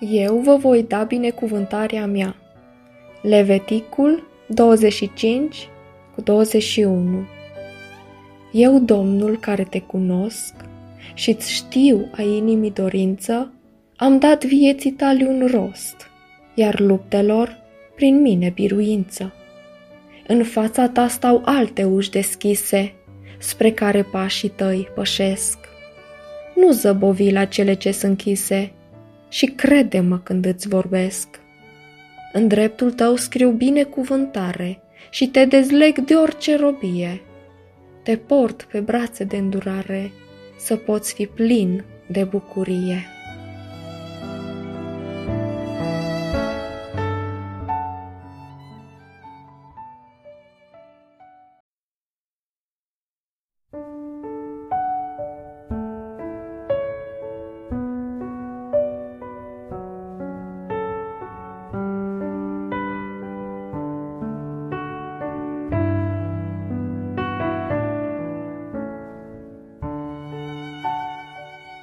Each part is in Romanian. Eu vă voi da binecuvântarea mea. Leviticul 25:21. Eu, Domnul, care te cunosc și-ți știu a inimii dorință, am dat vieții tale un rost, iar luptelor prin mine biruință. În fața ta stau alte uși deschise, spre care pașii tăi pășesc. Nu zăbovi la cele ce-s închise și crede-mă când îți vorbesc. În dreptul tău scriu binecuvântare și te dezleg de orice robie. Te port pe brațe de îndurare să poți fi plin de bucurie.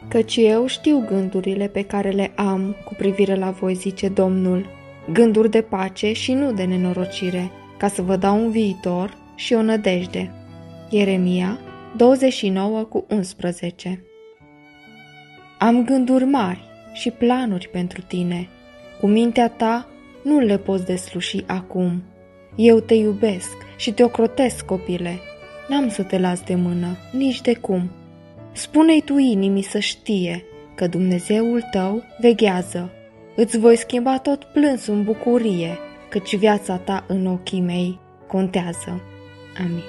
Căci eu știu gândurile pe care le am cu privire la voi, zice Domnul, gânduri de pace și nu de nenorocire, ca să vă dau un viitor și o nădejde. Ieremia 29:11. Am gânduri mari și planuri pentru tine. Cu mintea ta nu le poți desluși acum. Eu te iubesc și te ocrotesc, copile. N-am să te las de mână, nici de cum. Spune-i tu inimii să știe că Dumnezeul tău veghează. Îți voi schimba tot plânsul în bucurie, căci viața ta în ochii mei contează. Amin.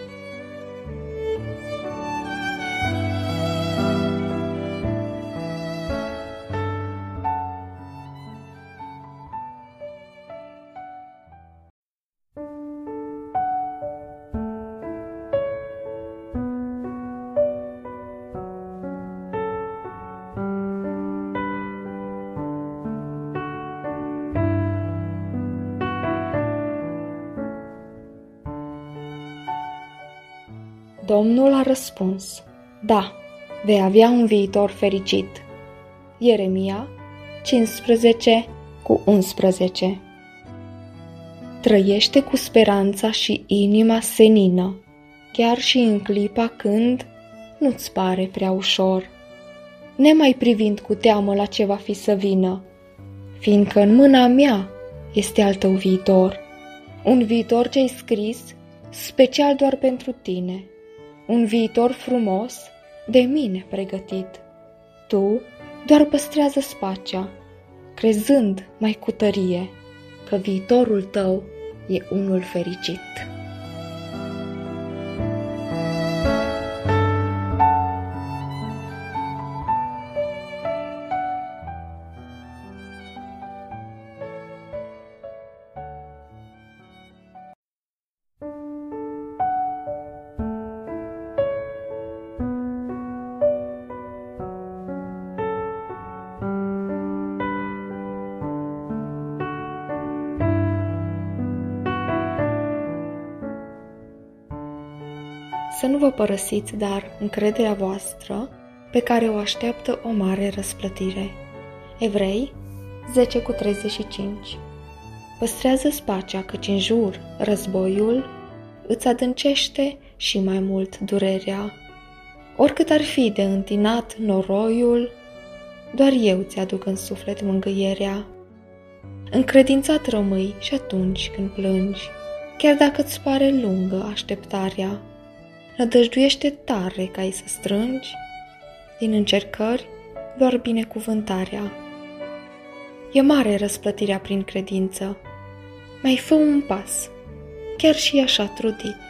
Domnul a răspuns, da, vei avea un viitor fericit. Ieremia 15:11. Trăiește cu speranța și inima senină, chiar și în clipa când nu-ți pare prea ușor, nemai privind cu teamă la ce va fi să vină, fiindcă în mâna mea este al tău viitor, un viitor ce-ai scris special doar pentru tine. Un viitor frumos, de mine pregătit. Tu doar păstrează pacea, crezând mai cu tărie că viitorul tău e unul fericit. Să nu vă părăsiți, dar încrederea voastră, pe care o așteaptă o mare răsplătire. Evrei 10:35. Păstrează-ți pacea, căci în jur războiul îți adâncește și mai mult durerea. Oricât ar fi de întinat noroiul, doar eu ți-aduc în suflet mângâierea. Încredințat rămâi și atunci când plângi, chiar dacă îți pare lungă așteptarea. Nădăjduiește tare ca ai să strângi, din încercări doar binecuvântarea. E mare răsplătirea prin credință, mai fă un pas, chiar și așa trudit.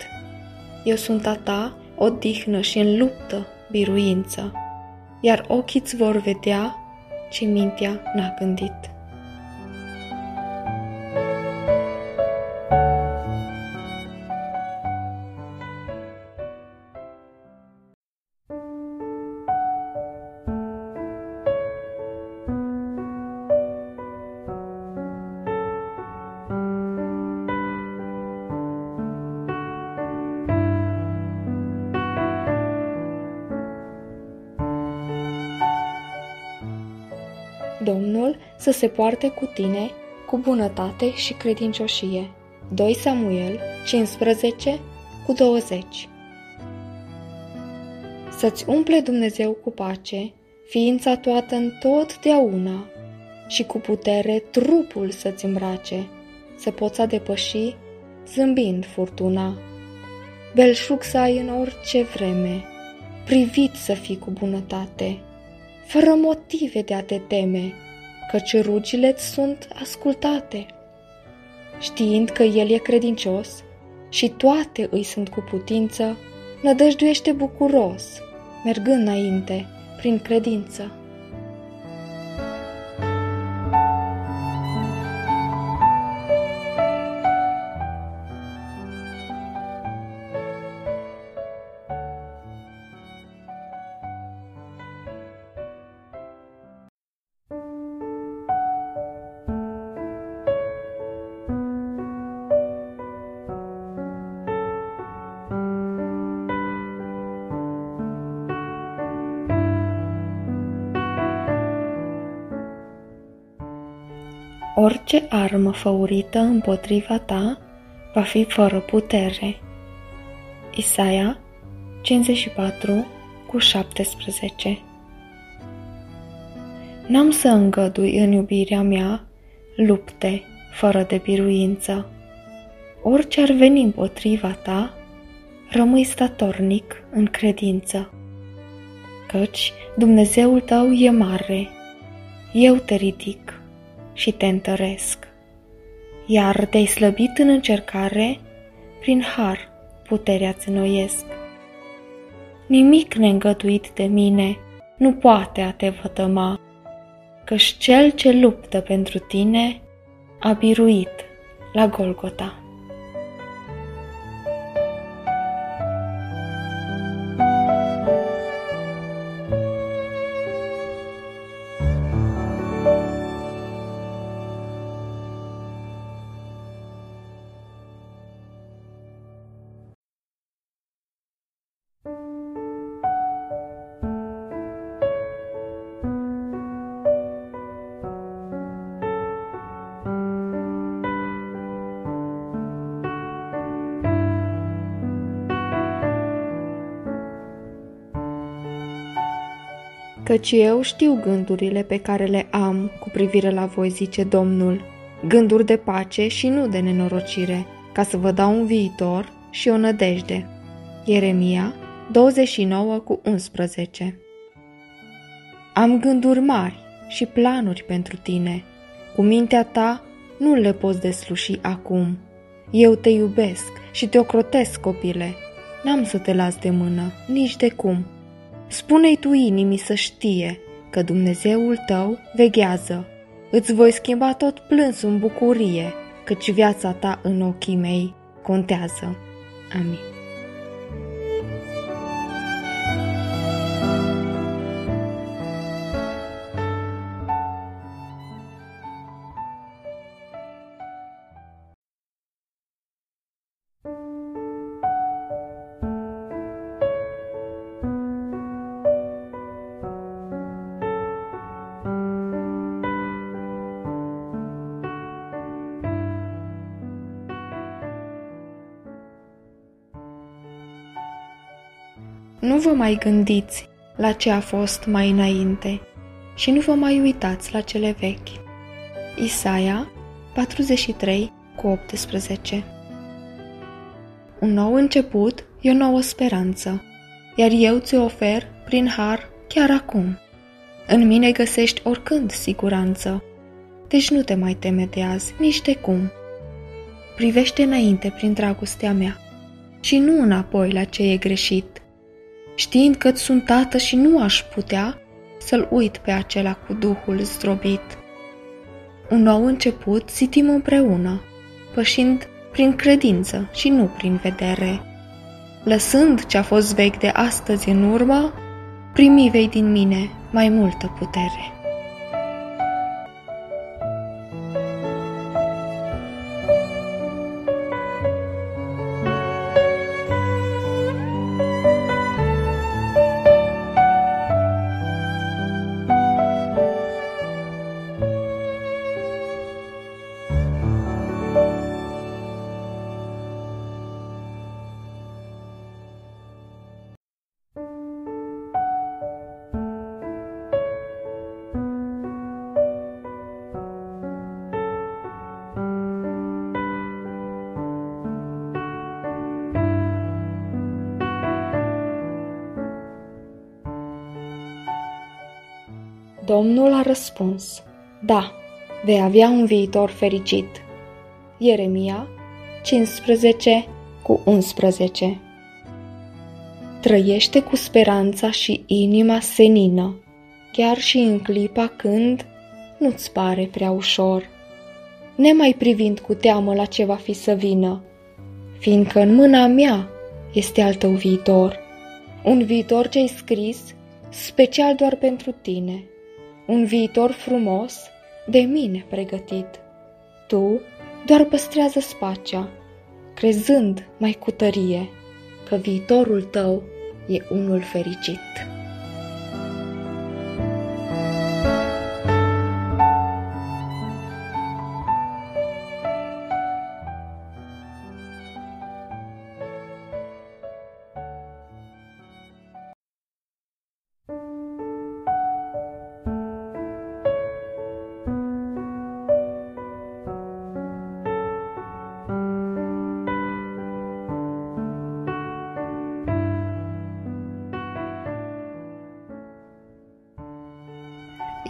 Eu sunt a ta, odihnă și în luptă biruință, iar ochii îți vor vedea ce mintea n-a gândit. Domnul să se poarte cu tine cu bunătate și credincioșie. 2 Samuel 15:20. Să-ți umple Dumnezeu cu pace ființa toată întotdeauna și cu putere trupul să-ți îmbrace, să poți a depăși zâmbind furtuna. Belșug să ai în orice vreme, privit să fii cu bunătate, fără motive de a te teme, căci rugile-ți sunt ascultate. Știind că El e credincios și toate îi sunt cu putință, nădăjduiește bucuros, mergând înainte prin credință. Orice armă făurită împotriva ta va fi fără putere. Isaia 54:17. N-am să îngădui în iubirea mea lupte fără de biruință. Orice ar veni împotriva ta, rămâi statornic în credință. Căci Dumnezeul tău e mare, eu te ridic și te întăresc, iar te-ai slăbit în încercare, prin har puterea-ți înnoiesc. Nimic neîngăduit de mine nu poate a te vătăma, căci cel ce luptă pentru tine a biruit la Golgota. Căci eu știu gândurile pe care le am cu privire la voi, zice Domnul, gânduri de pace și nu de nenorocire, ca să vă dau un viitor și o nădejde. Ieremia 29:11. Am gânduri mari și planuri pentru tine. Cu mintea ta nu le poți desluși acum. Eu te iubesc și te ocrotesc, copile. N-am să te las de mână, nici de cum. Spune-i tu inimii să știe că Dumnezeul tău veghează. Îți voi schimba tot plânsul în bucurie, căci viața ta în ochii mei contează. Amin. Nu vă mai gândiți la ce a fost mai înainte și nu vă mai uitați la cele vechi. Isaia 43:18. Un nou început e o nouă speranță, iar eu ți-o ofer prin har chiar acum. În mine găsești oricând siguranță, deci nu te mai teme de azi, nici de cum. Privește înainte prin dragostea mea și nu înapoi la ce e greșit, știind că-ți sunt tată și nu aș putea să-l uit pe acela cu duhul zdrobit. Un nou început zidim împreună, pășind prin credință și nu prin vedere. Lăsând ce a fost vechi de astăzi în urmă, primi vei din mine mai multă putere. Domnul a răspuns: da, vei avea un viitor fericit. Ieremia 15:11. Trăiește cu speranța și inima senină, chiar și în clipa când nu-ți pare prea ușor, nemai privind cu teamă la ce va fi să vină, fiindcă în mâna mea este al tău viitor, un viitor ce-ai scris special doar pentru tine, un viitor frumos de mine pregătit. Tu doar păstrează pacea, crezând mai cu tărie că viitorul tău e unul fericit.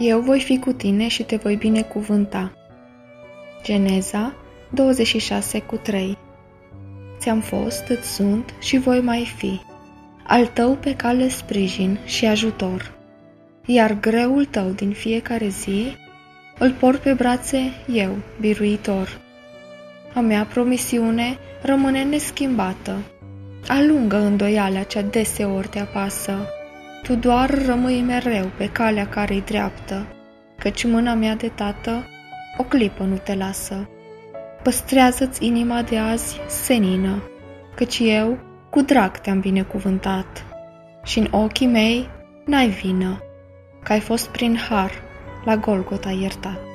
Eu voi fi cu tine și te voi binecuvânta. Geneza 26:3. Ți-am fost, îți sunt și voi mai fi, al tău pe cale sprijin și ajutor. Iar greul tău din fiecare zi îl port pe brațe eu, biruitor. A mea promisiune rămâne neschimbată. Alungă îndoiala cea deseori te apasă. Tu doar rămâi mereu pe calea care-i dreaptă, căci mâna mea de tată o clipă nu te lasă. Păstrează-ți inima de azi senină, căci eu cu drag te-am binecuvântat. Și în ochii mei n-ai vină, că ai fost prin har la Golgota iertat.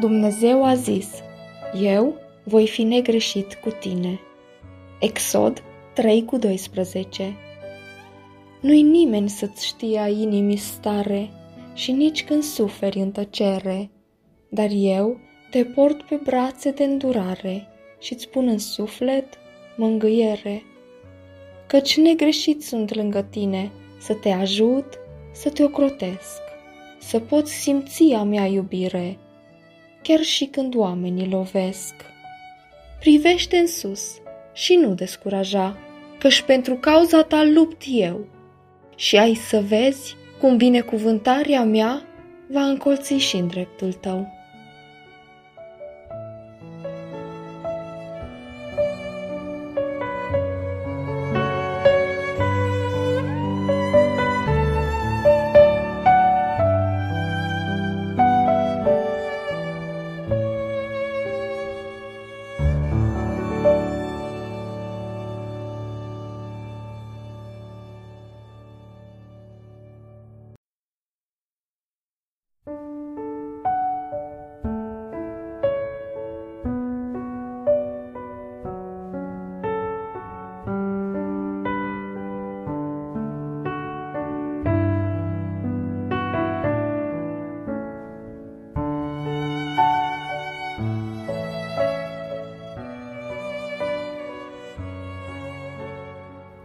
Dumnezeu a zis: eu voi fi negreșit cu tine. Exod 3:12. Nu-i nimeni să-ți știe a inimii stare și nici când suferi în tăcere, dar eu te port pe brațe de îndurare și-ți pun în suflet mângâiere. Căci negreșit sunt lângă tine să te ajut, să te ocrotesc, să poți simți a mea iubire, chiar și când oamenii lovesc. Privește în sus și nu descuraja, căci pentru cauza ta lupt eu, și ai să vezi cum binecuvântarea mea va încolți și în dreptul tău.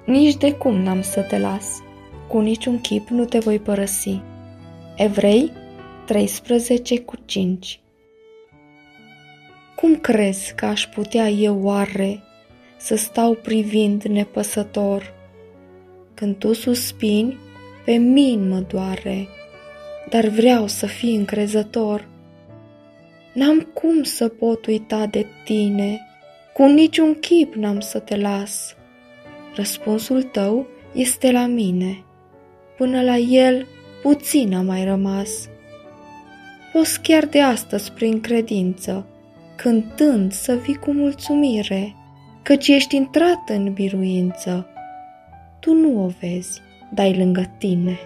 Nici de cum n-am să te las, cu niciun chip nu te voi părăsi. Evrei 13:5. Cum crezi că aș putea eu oare să stau privind nepăsător? Când tu suspini, pe mine mă doare, dar vreau să fii încrezător. N-am cum să pot uita de tine, cu niciun chip n-am să te las. Răspunsul tău este la mine, până la el puțin a mai rămas. Poți chiar de astăzi prin credință, cântând să vii cu mulțumire, căci ești intrat în biruință. Tu nu o vezi, dar e lângă tine.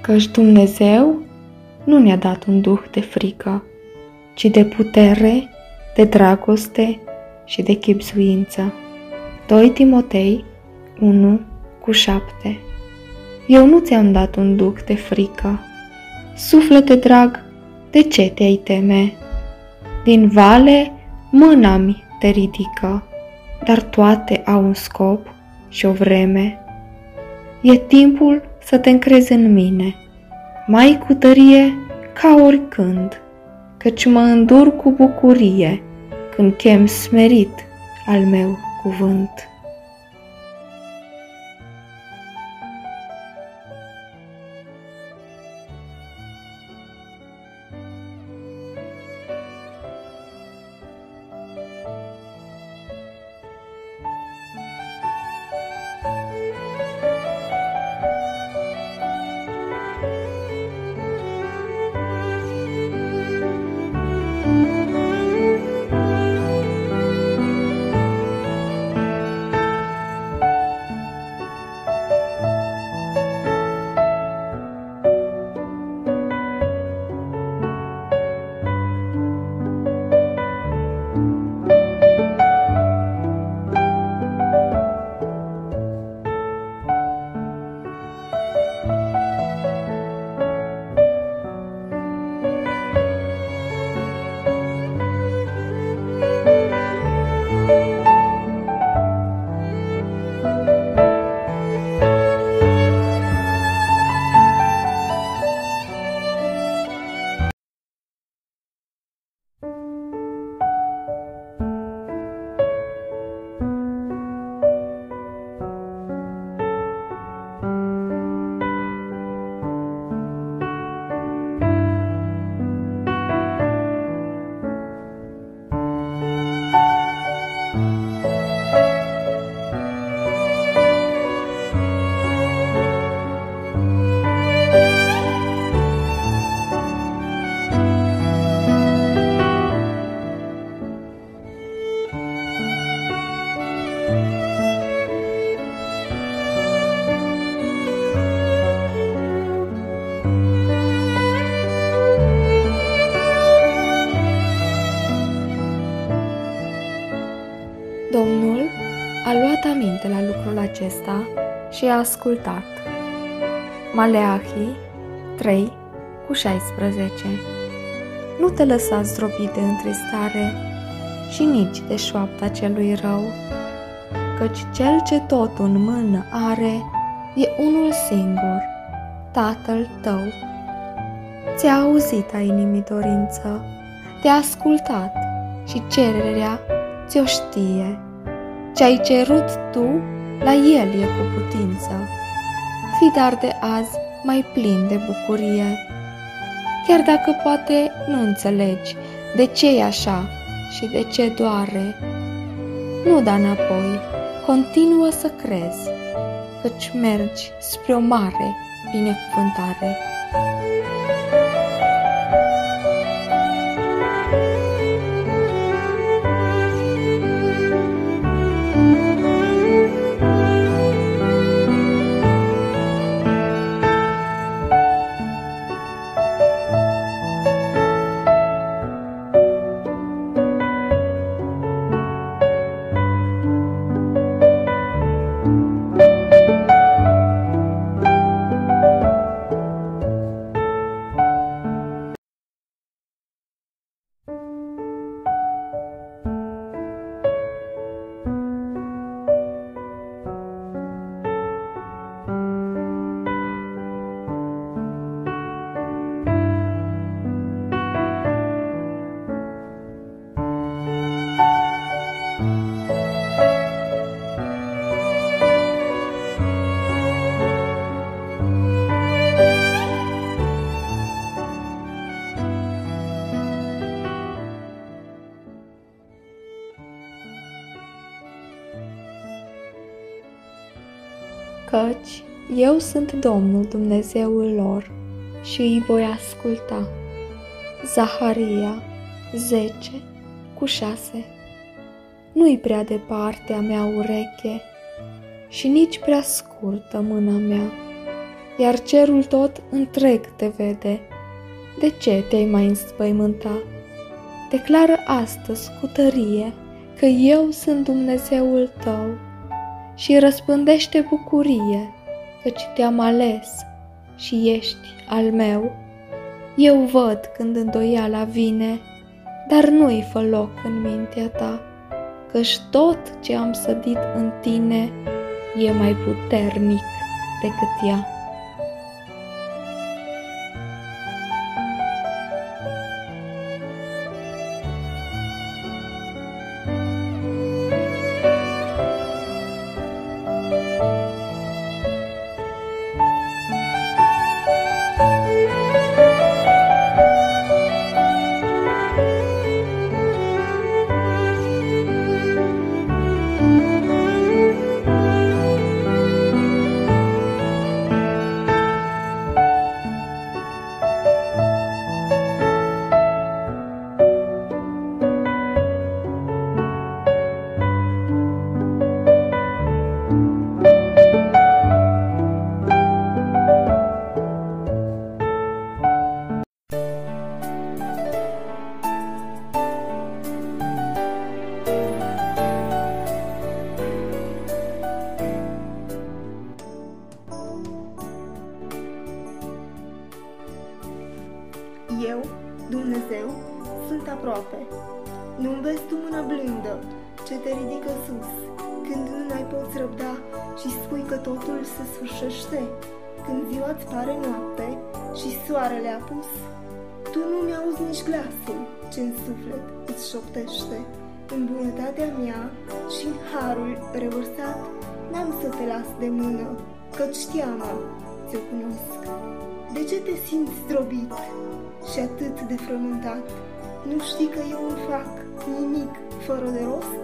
Căci Dumnezeu nu ne-a dat un duh de frică, ci de putere, de dragoste și de chibzuință. 2 Timotei 1:7. Eu nu ți-am dat un duh de frică. Suflete drag, de ce te-ai teme? Din vale mâna-mi te ridică, dar toate au un scop și o vreme. E timpul să te încrezi în mine, mai cu tărie ca oricând, căci mă îndur cu bucurie când chem smerit al meu cuvânt. Domnul a luat aminte la lucrul acesta și a ascultat. Maleahii 3:16. Nu te lăsa zdrobit de întristare și nici de șoapta celui rău, căci cel ce totul în mână are e unul singur, Tatăl tău. Ți-a auzit a inimii dorință, te-a ascultat și cererea ți-o știe. Ce ai cerut tu, la el e cu putință. Fii dar de azi mai plin de bucurie, chiar dacă poate nu înțelegi de ce e așa și de ce doare. Nu da înapoi, continuă să crezi, căci mergi spre o mare binecuvântare. căci eu sunt Domnul Dumnezeul lor și îi voi asculta. Zaharia 10:6. Nu-i prea departe a mea ureche și nici prea scurtă mâna mea, iar cerul tot întreg te vede. De ce te-ai mai înspăimânta? Declară astăzi cu tărie că eu sunt Dumnezeul tău și răspândește bucurie, căci te-am ales și ești al meu. Eu văd când îndoiala vine, dar nu-i fă loc în mintea ta, căci tot ce am sădit în tine e mai puternic decât ea. Eu, Dumnezeu, sunt aproape. Nu-mi vezi tu mâna blândă, ce te ridică sus, când nu mai poți răbda și spui că totul se sfârșește, când ziua îți pare noapte și soarele apus. Tu nu-mi auzi nici glasul ce în suflet îți șoptește. În bunătatea mea și în harul revărsat, n-am să te las de mână, căci teama ți-o cunosc. De ce te simți zdrobit și atât de frământat? Nu știi că eu nu fac nimic fără de rost?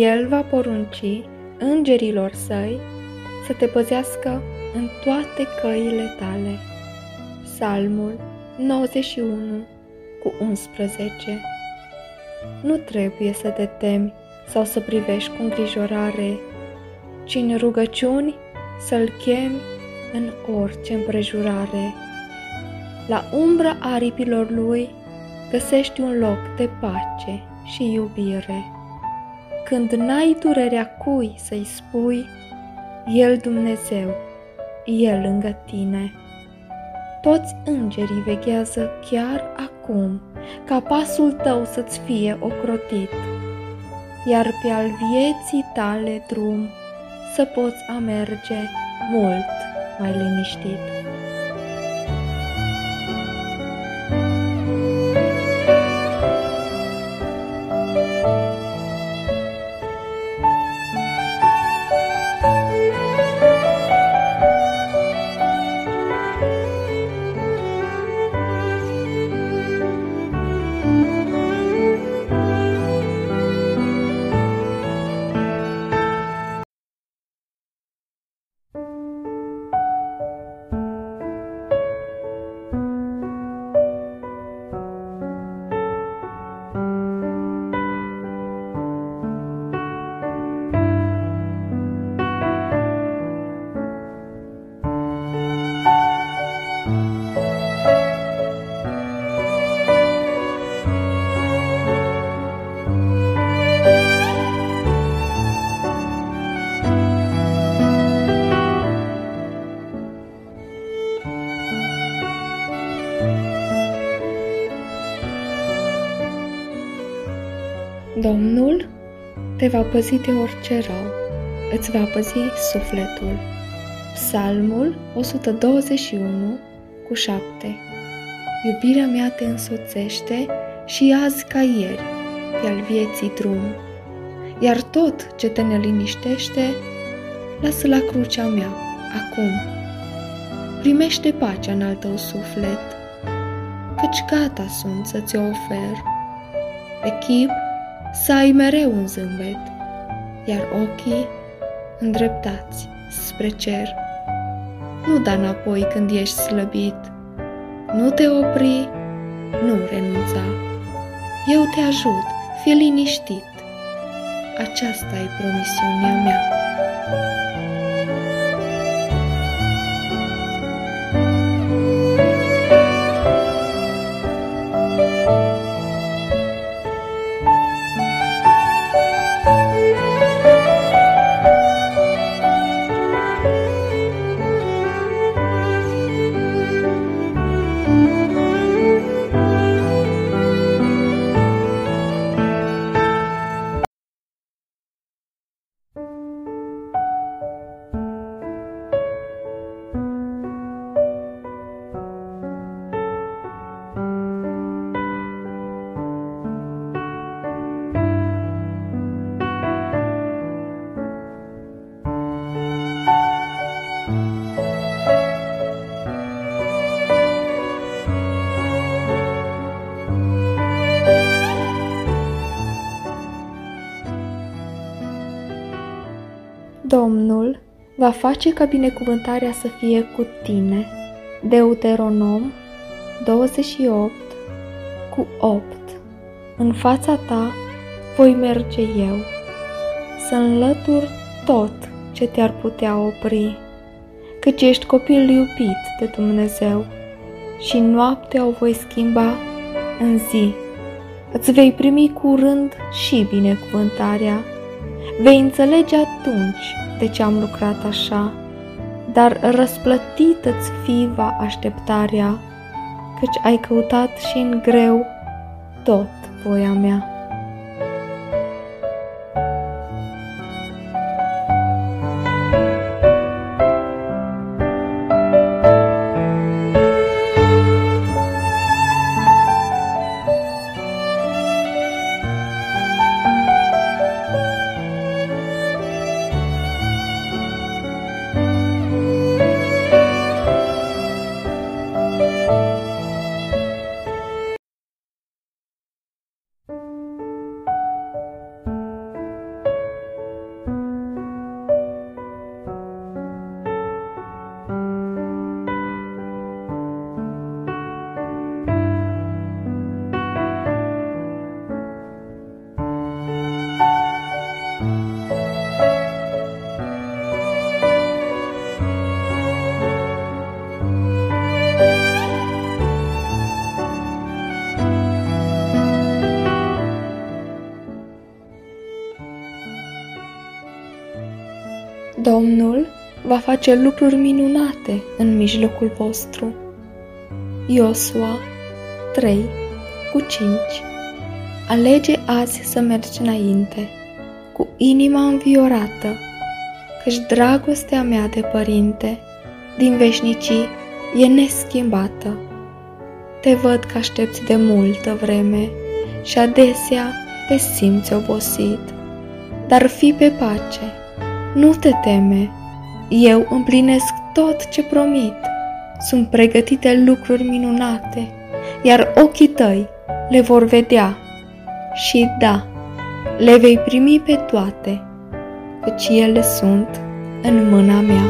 El va porunci îngerilor săi să te păzească în toate căile tale. Psalmul 91:11. Nu trebuie să te temi sau să privești cu îngrijorare, ci în rugăciuni să-l chemi în orice împrejurare. La umbra aripilor lui găsești un loc de pace și iubire. Când n-ai durerea cui să-i spui, El Dumnezeu, El lângă tine. Toți îngerii veghează chiar acum, ca pasul tău să-ți fie ocrotit, iar pe al vieții tale drum să poți a merge mult mai liniștit. Domnul te va păzi de orice rău, îți va păzi sufletul. Psalmul 121:7. Iubirea mea te însoțește și azi ca ieri, pe-al vieții drum, iar tot ce te neliniștește, lasă la crucea mea, acum. Primește pacea în al tău suflet, căci gata sunt să ți-o ofer. Pe chip să ai mereu un zâmbet, iar ochii îndreptați spre cer. Nu da înapoi când ești slăbit, nu te opri, nu renunța. Eu te ajut, fii liniștit, aceasta e promisiunea mea. Domnul va face ca binecuvântarea să fie cu tine. Deuteronom 28:8. În fața ta voi merge eu, să înlătur tot ce te-ar putea opri, căci ești copil iubit de Dumnezeu și noaptea o voi schimba în zi. Îți vei primi curând și binecuvântarea. Vei înțelege atunci de ce am lucrat așa, dar răsplătită-ți fi va așteptarea, căci ai căutat și în greu tot voia mea. Domnul va face lucruri minunate în mijlocul vostru. Iosua 3:5. Alege azi să mergi înainte, cu inima înviorată, căci dragostea mea de părinte, din veșnicii, e neschimbată. Te văd că aștepți de multă vreme și adesea te simți obosit, dar fii pe pace. Nu te teme, eu împlinesc tot ce promit. Sunt pregătite lucruri minunate, iar ochii tăi le vor vedea. Și da, le vei primi pe toate, căci ele sunt în mâna mea.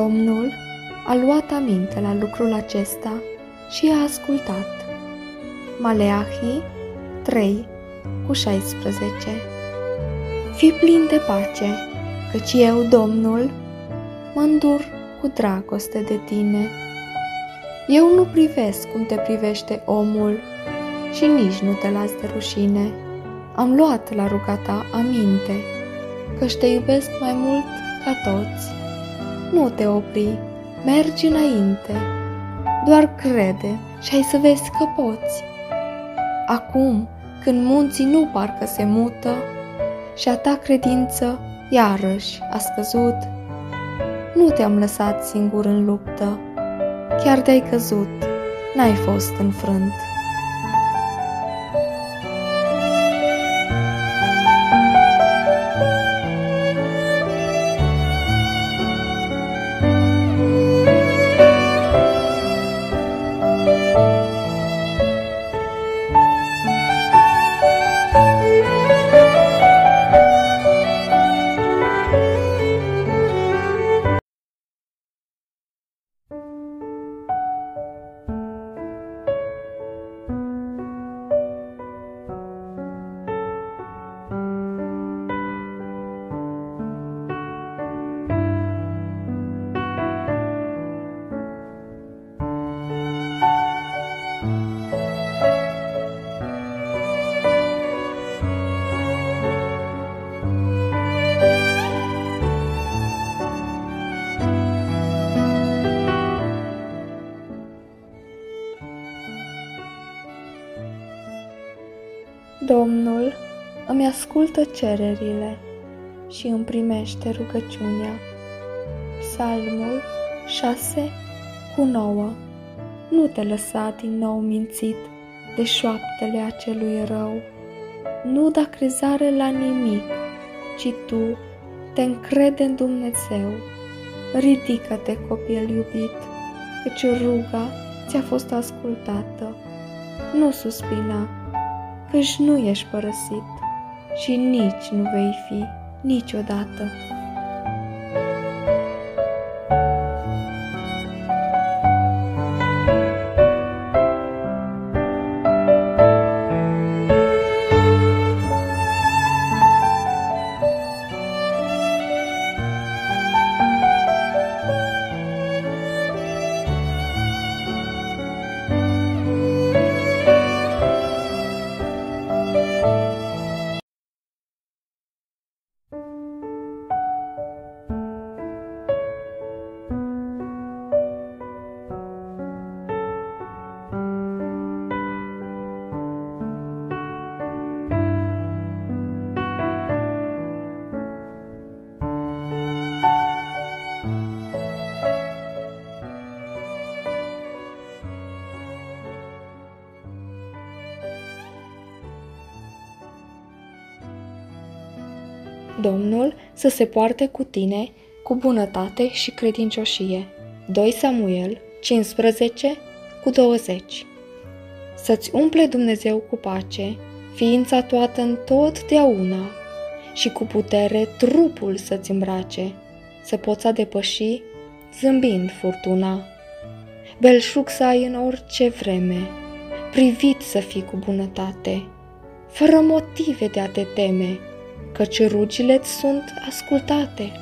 Domnul a luat aminte la lucrul acesta și a ascultat. Maleahii 3:16. Fii plin de pace, căci eu, Domnul, mă îndur cu dragoste de tine. Eu nu privesc cum te privește omul și nici nu te las de rușine. Am luat la ruga ta aminte, căci te iubesc mai mult ca toți. Nu te opri, mergi înainte, doar crede și ai să vezi că poți. Acum, când munții nu parcă se mută și a ta credință iarăși a scăzut, nu te-am lăsat singur în luptă, chiar de-ai căzut, n-ai fost înfrânt. Domnul îmi ascultă cererile și îmi primește rugăciunea. Psalmul 6:9. Nu te lăsa din nou mințit de șoaptele acelui rău. Nu da crezare la nimic, ci tu te încrede în Dumnezeu. Ridică-te, copil iubit, căci ruga ți-a fost ascultată. Nu suspina, căci nu ești părăsit și nici nu vei fi niciodată. Domnul să se poarte cu tine cu bunătate și credincioșie. 2 Samuel 15:20. Să-ți umple Dumnezeu cu pace ființa toată întotdeauna și cu putere trupul să-ți îmbrace, să poți a depăși zâmbind furtuna. Belșug să ai în orice vreme, privit să fii cu bunătate, fără motive de a te teme, căci rugile-ți sunt ascultate.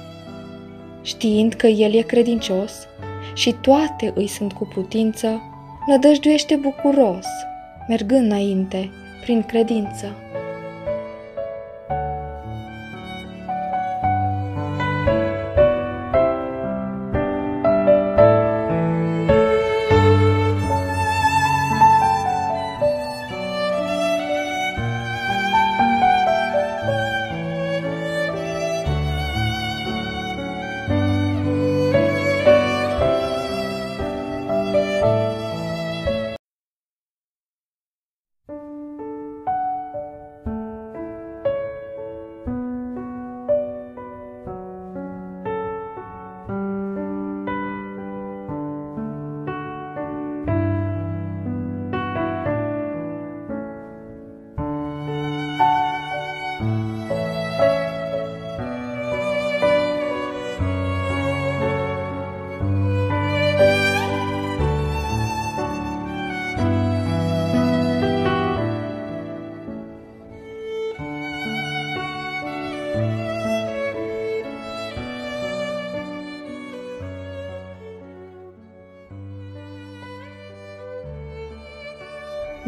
Știind că El e credincios și toate îi sunt cu putință, nădăjduiește bucuros, mergând înainte prin credință.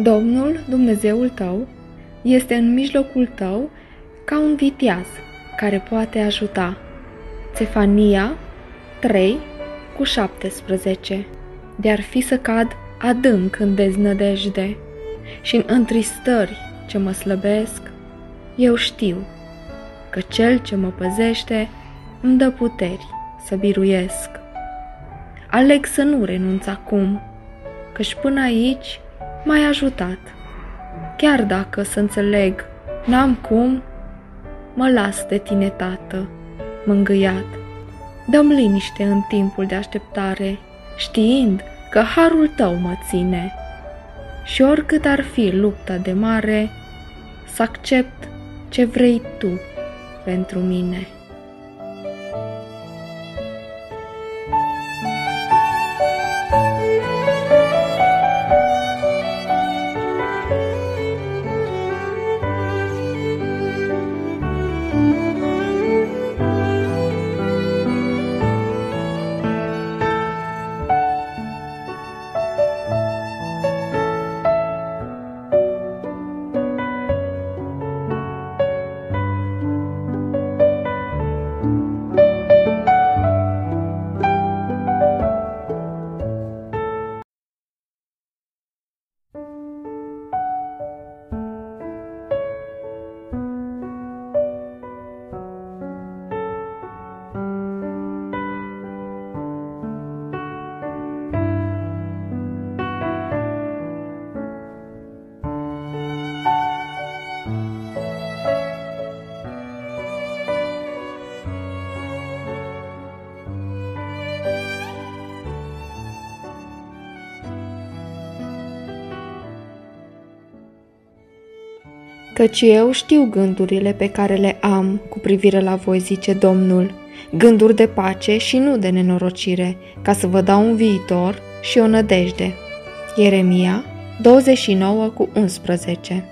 Domnul, Dumnezeul tău, este în mijlocul tău ca un viteaz care poate ajuta. Țefania 3:17. De-ar fi să cad adânc în deznădejde și în întristări ce mă slăbesc, eu știu că cel ce mă păzește îmi dă puteri să biruiesc. Aleg să nu renunț acum, căci până aici m-ai ajutat. Chiar dacă să înțeleg, n-am cum, mă las de tine, Tată, mângâiat. Dă-mi liniște în timpul de așteptare, știind că harul tău mă ține. Și oricât ar fi lupta de mare, să accept ce vrei tu pentru mine. Căci eu știu gândurile pe care le am cu privire la voi, zice Domnul, gânduri de pace și nu de nenorocire, ca să vă dau un viitor și o nădejde. Ieremia 29:11.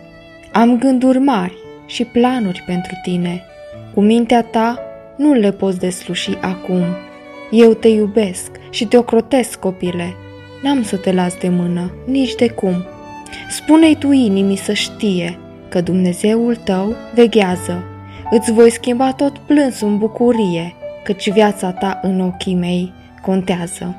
Am gânduri mari și planuri pentru tine. Cu mintea ta nu le poți desluși acum. Eu te iubesc și te ocrotesc, copile. N-am să te las de mână, nici de cum. Spune-i tu inimii să știe că Dumnezeul tău veghează. Îți voi schimba tot plânsul în bucurie, căci viața ta în ochii mei contează.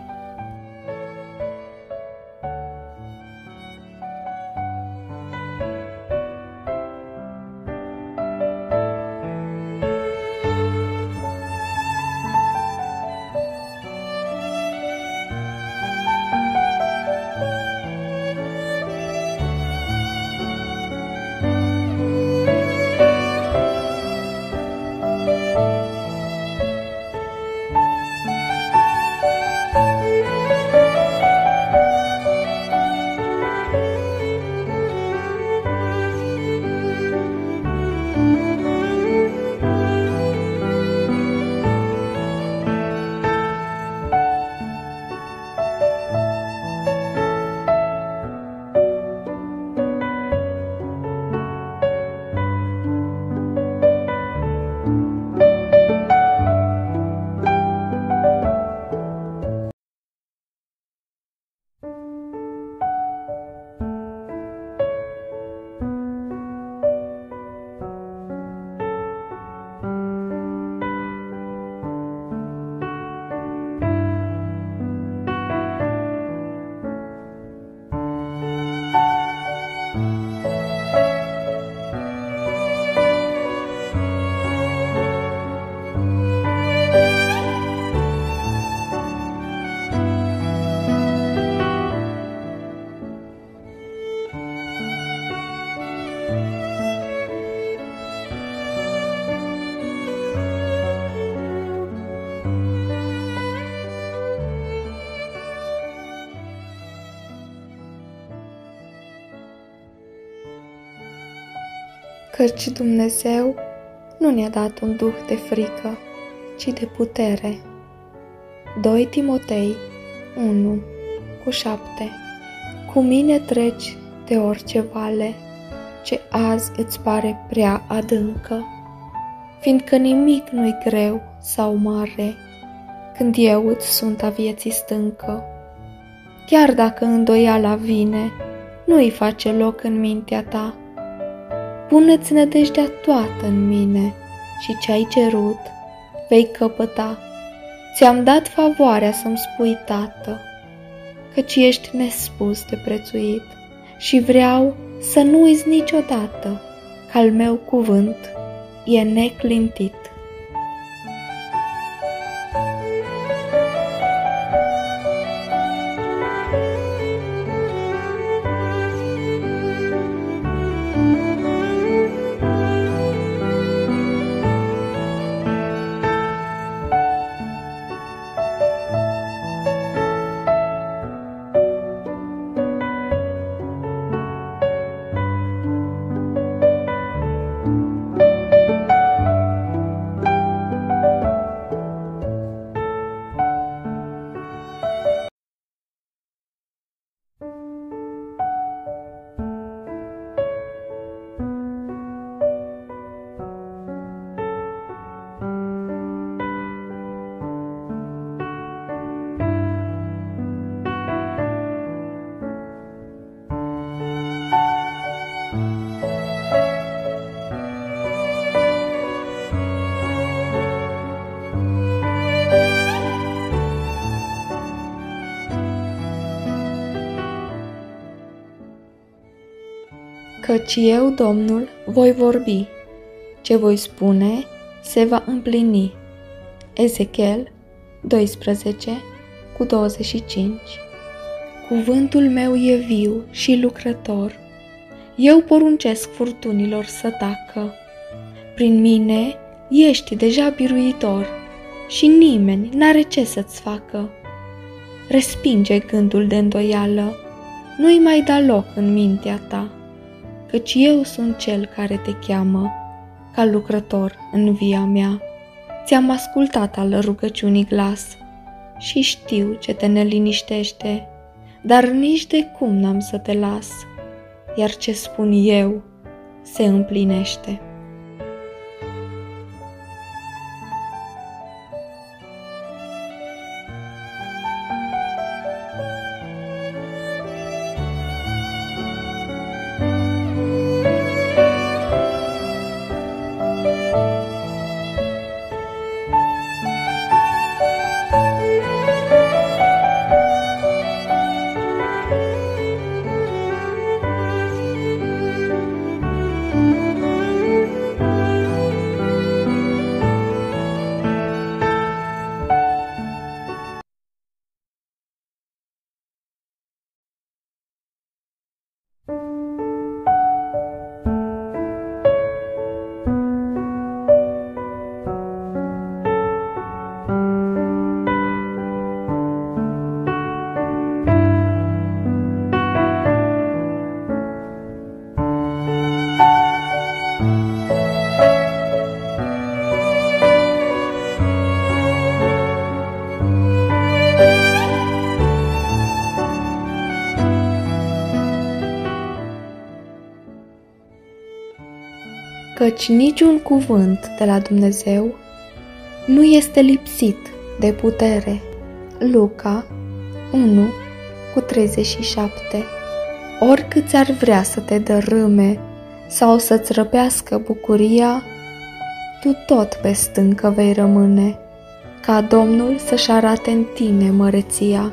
Căci Dumnezeu nu ne-a dat un duh de frică, ci de putere. 2 Timotei 1:7. Cu mine treci de orice vale, ce azi îți pare prea adâncă, fiindcă nimic nu-i greu sau mare, când eu îți sunt a vieții stâncă. Chiar dacă îndoiala vine, nu îi face loc în mintea ta. Pune-ți nădejdea toată în mine și ce-ai cerut vei căpăta. Ți-am dat favoarea să-mi spui, Tată, căci ești nespus de prețuit și vreau să nu uiți niciodată că al meu cuvânt e neclintit. Căci eu, Domnul, voi vorbi, ce voi spune se va împlini. Ezechiel 12:25. Cuvântul meu e viu și lucrător. Eu poruncesc furtunilor să tacă. Prin mine ești deja biruitor și nimeni n-are ce să-ți facă. Respinge gândul de îndoială, nu-i mai da loc în mintea ta. Căci eu sunt cel care te cheamă, ca lucrător în via mea. Ți-am ascultat al rugăciunii glas și știu ce te neliniștește, dar nici de cum n-am să te las, iar ce spun eu se împlinește. Căci niciun cuvânt de la Dumnezeu nu este lipsit de putere. Luca 1:37. Oricât ți-ar vrea să te dărâme sau să-ți răpească bucuria, tu tot pe stâncă vei rămâne, ca Domnul să-și arate în tine măreția.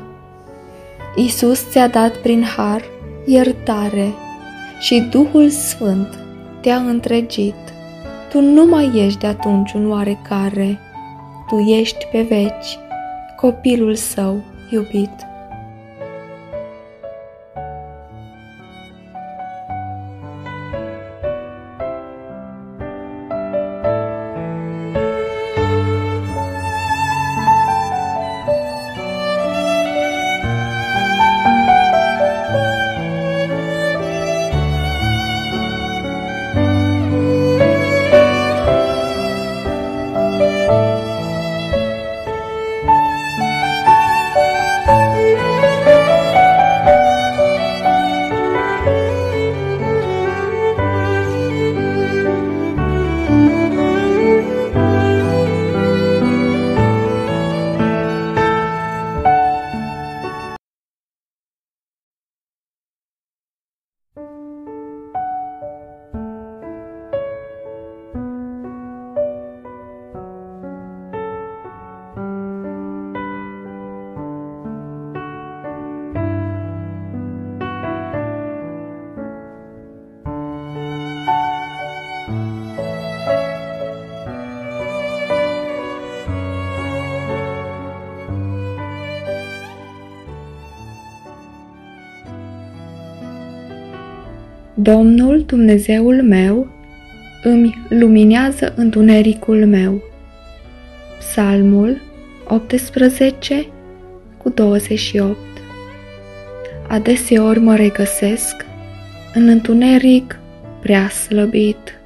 Iisus ți-a dat prin har iertare și Duhul Sfânt te-a întregit. Tu nu mai ești de atunci un oarecare, tu ești pe veci copilul său iubit. Domnul Dumnezeul meu îmi luminează întunericul meu. Psalmul 18 cu 28. Adeseori mă regăsesc în întuneric prea slăbit,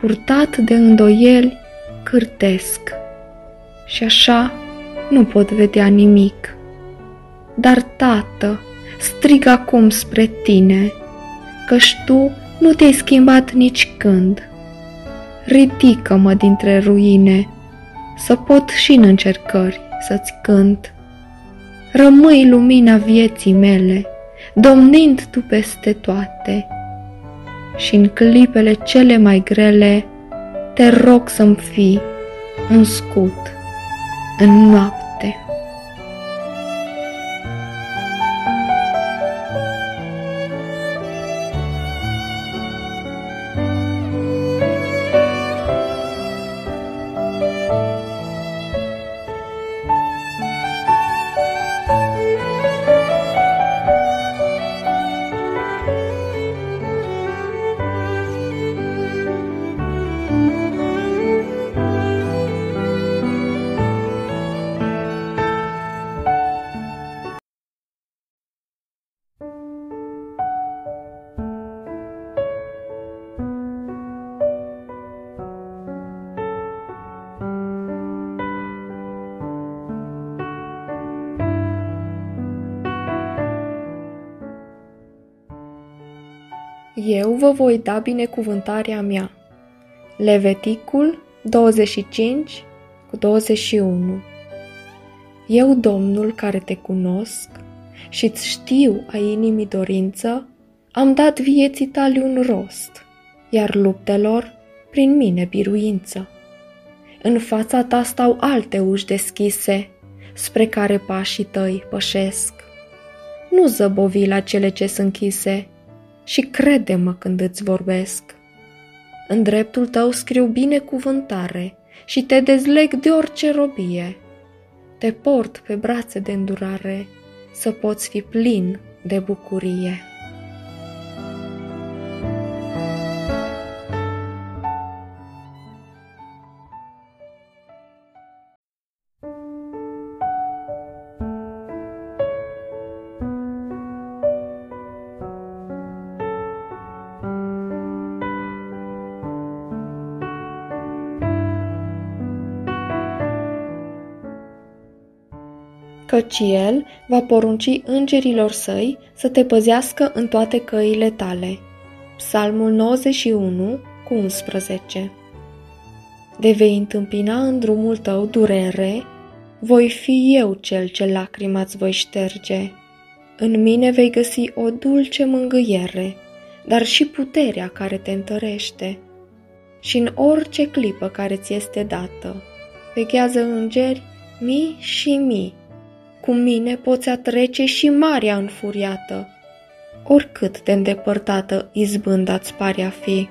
purtat de îndoieli cârtesc, și așa nu pot vedea nimic. Dar, Tată, strig acum spre Tine, căci Tu nu te-ai schimbat nici când. Ridică-mă dintre ruine, să pot și în încercări să-Ți cânt. Rămâi lumina vieții mele, domnind Tu peste toate, și în clipele cele mai grele Te rog să-mi fii un scut în noapte. Eu vă voi da binecuvântarea mea. Leviticul 25 cu 21. Eu, Domnul, care te cunosc și-ți știu a inimii dorință, am dat vieții tale un rost, iar luptelor prin mine biruință. În fața ta stau alte uși deschise, spre care pașii tăi pășesc. Nu zăbovi la cele ce sunt închise, și crede-mă când îți vorbesc. În dreptul tău scriu binecuvântare și te dezleg de orice robie. Te port pe brațe de îndurare să poți fi plin de bucurie. Căci El va porunci îngerilor săi să te păzească în toate căile tale. Psalmul 91 cu 11. De vei întâmpina în drumul tău durere, voi fi eu cel ce lacrima îți voi șterge. În mine vei găsi o dulce mângâiere, dar și puterea care te întărește. Și în orice clipă care ți este dată, veghează îngeri mii și mii. Cu mine poți atrece și marea înfuriată, oricât de îndepărtată izbânda-ți pare a fi.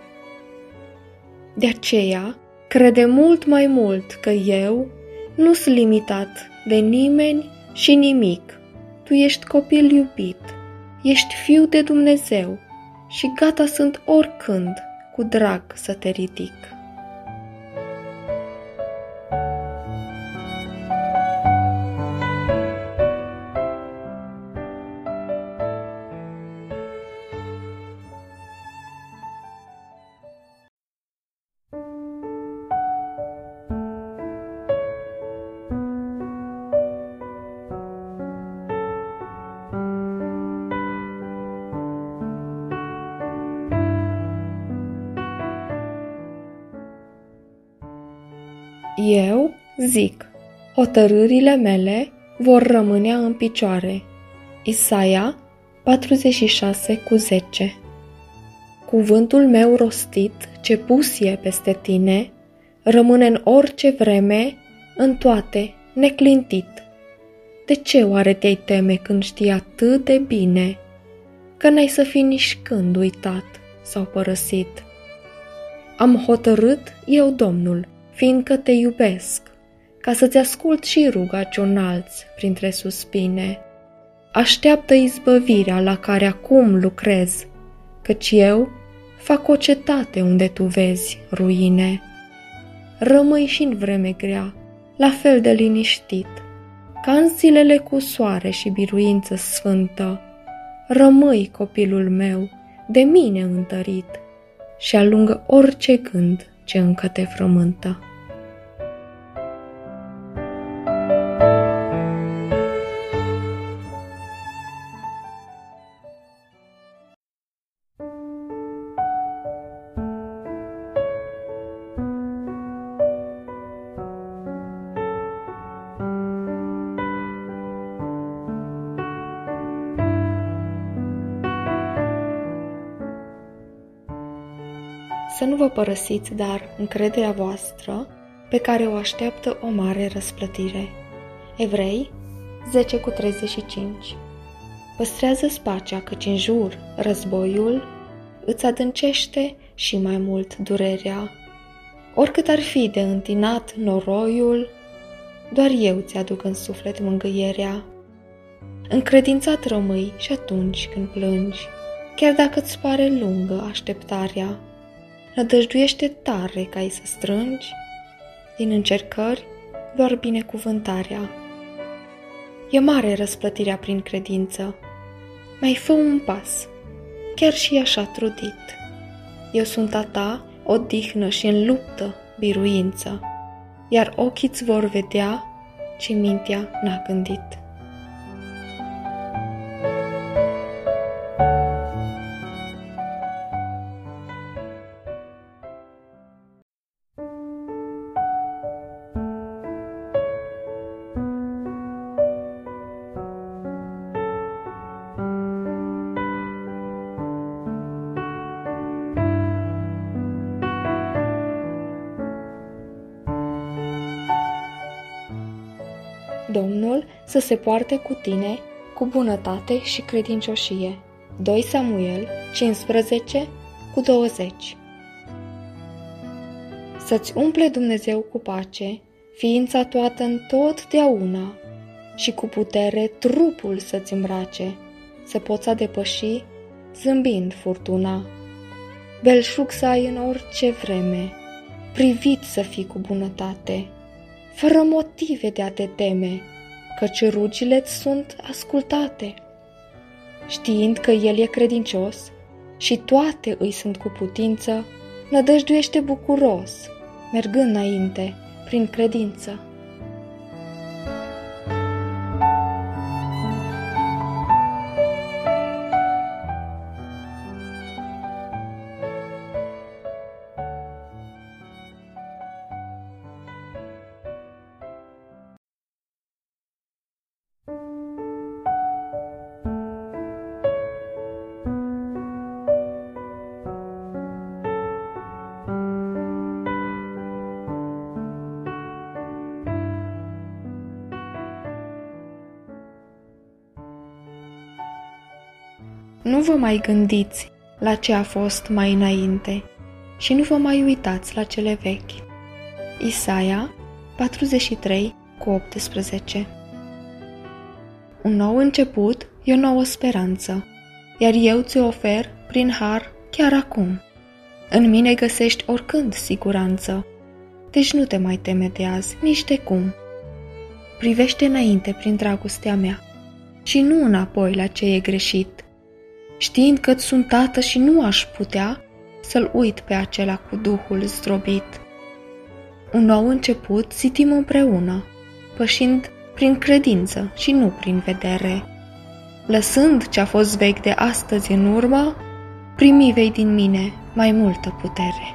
De aceea, crede mult mai mult că eu nu-s limitat de nimeni și nimic. Tu ești copil iubit, ești fiu de Dumnezeu și gata sunt oricând cu drag să te ridic. Eu zic, hotărârile mele vor rămâne în picioare. Isaia 46 cu 10. Cuvântul meu rostit, ce pus e peste tine, rămâne în orice vreme, în toate, neclintit. De ce oare te-ai teme când știi atât de bine, că n-ai să fii nici când uitat sau părăsit? Am hotărât eu, Domnul, fiindcă te iubesc, ca să-ți ascult și ruga ce-o înalți printre suspine. Așteaptă izbăvirea la care acum lucrez, căci eu fac o cetate unde tu vezi ruine. Rămâi și în vreme grea, la fel de liniștit, ca în zilele cu soare și biruință sfântă. Rămâi, copilul meu, de mine întărit, și alungă orice gând ce încă te frământă. Să nu vă părăsiți, dar încrederea voastră, pe care o așteaptă o mare răsplătire. Evrei 10:35. Păstrează-ți pacea, căci în jur războiul îți adâncește și mai mult durerea. Oricât ar fi de întinat noroiul, doar eu ți-aduc în suflet mângâierea. Încredințat rămâi și atunci când plângi, chiar dacă îți pare lungă așteptarea. Nădăjduiește tare ca ai să strângi, din încercări doar binecuvântarea. E mare răsplătirea prin credință, mai fă un pas, chiar și așa trudit. Eu sunt a ta, odihnă și în luptă biruință, iar ochii îți vor vedea ce mintea n-a gândit. Domnul să se poarte cu tine cu bunătate și credincioșie. 2 Samuel 15:20. Să-ți umple Dumnezeu cu pace ființa toată întotdeauna și cu putere trupul să-ți îmbrace, să poți depăși zâmbind furtuna. Belșug să ai în orice vreme, privit să fii cu bunătate, fără motive de a te teme, căci rugile-ți sunt ascultate. Știind că El e credincios și toate îi sunt cu putință, nădăjduiește bucuros, mergând înainte prin credință. Nu vă mai gândiți la ce a fost mai înainte și nu vă mai uitați la cele vechi. Isaia 43:18. Un nou început e o nouă speranță, iar eu ți-o ofer prin har chiar acum. În mine găsești oricând siguranță, deci nu te mai teme de azi nici de cum. Privește înainte prin dragostea mea și nu înapoi la ce e greșit, știind că-ți sunt tată și nu aș putea să-l uit pe acela cu duhul zdrobit. Un nou început zidim împreună, pășind prin credință și nu prin vedere. Lăsând ce a fost vechi de astăzi în urmă, primi vei din mine mai multă putere.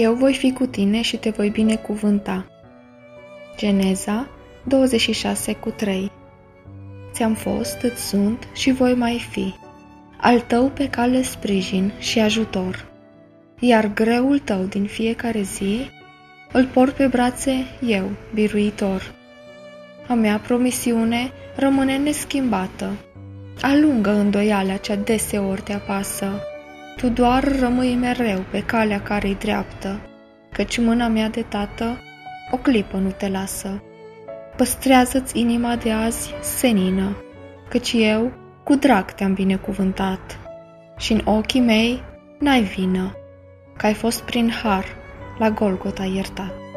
Eu voi fi cu tine și te voi binecuvânta. Geneza 26:3. Ți-am fost, îți sunt și voi mai fi, al tău pe cale sprijin și ajutor. Iar greul tău din fiecare zi îl port pe brațe eu, biruitor. A mea promisiune rămâne neschimbată. Alungă îndoiala cea deseori te apasă. Tu doar rămâi mereu pe calea care-i dreaptă, căci mâna mea de tată o clipă nu te lasă. Păstrează-ți inima de azi senină, căci eu cu drag te-am binecuvântat și în ochii mei n-ai vină, că ai fost prin har la Golgota iertat.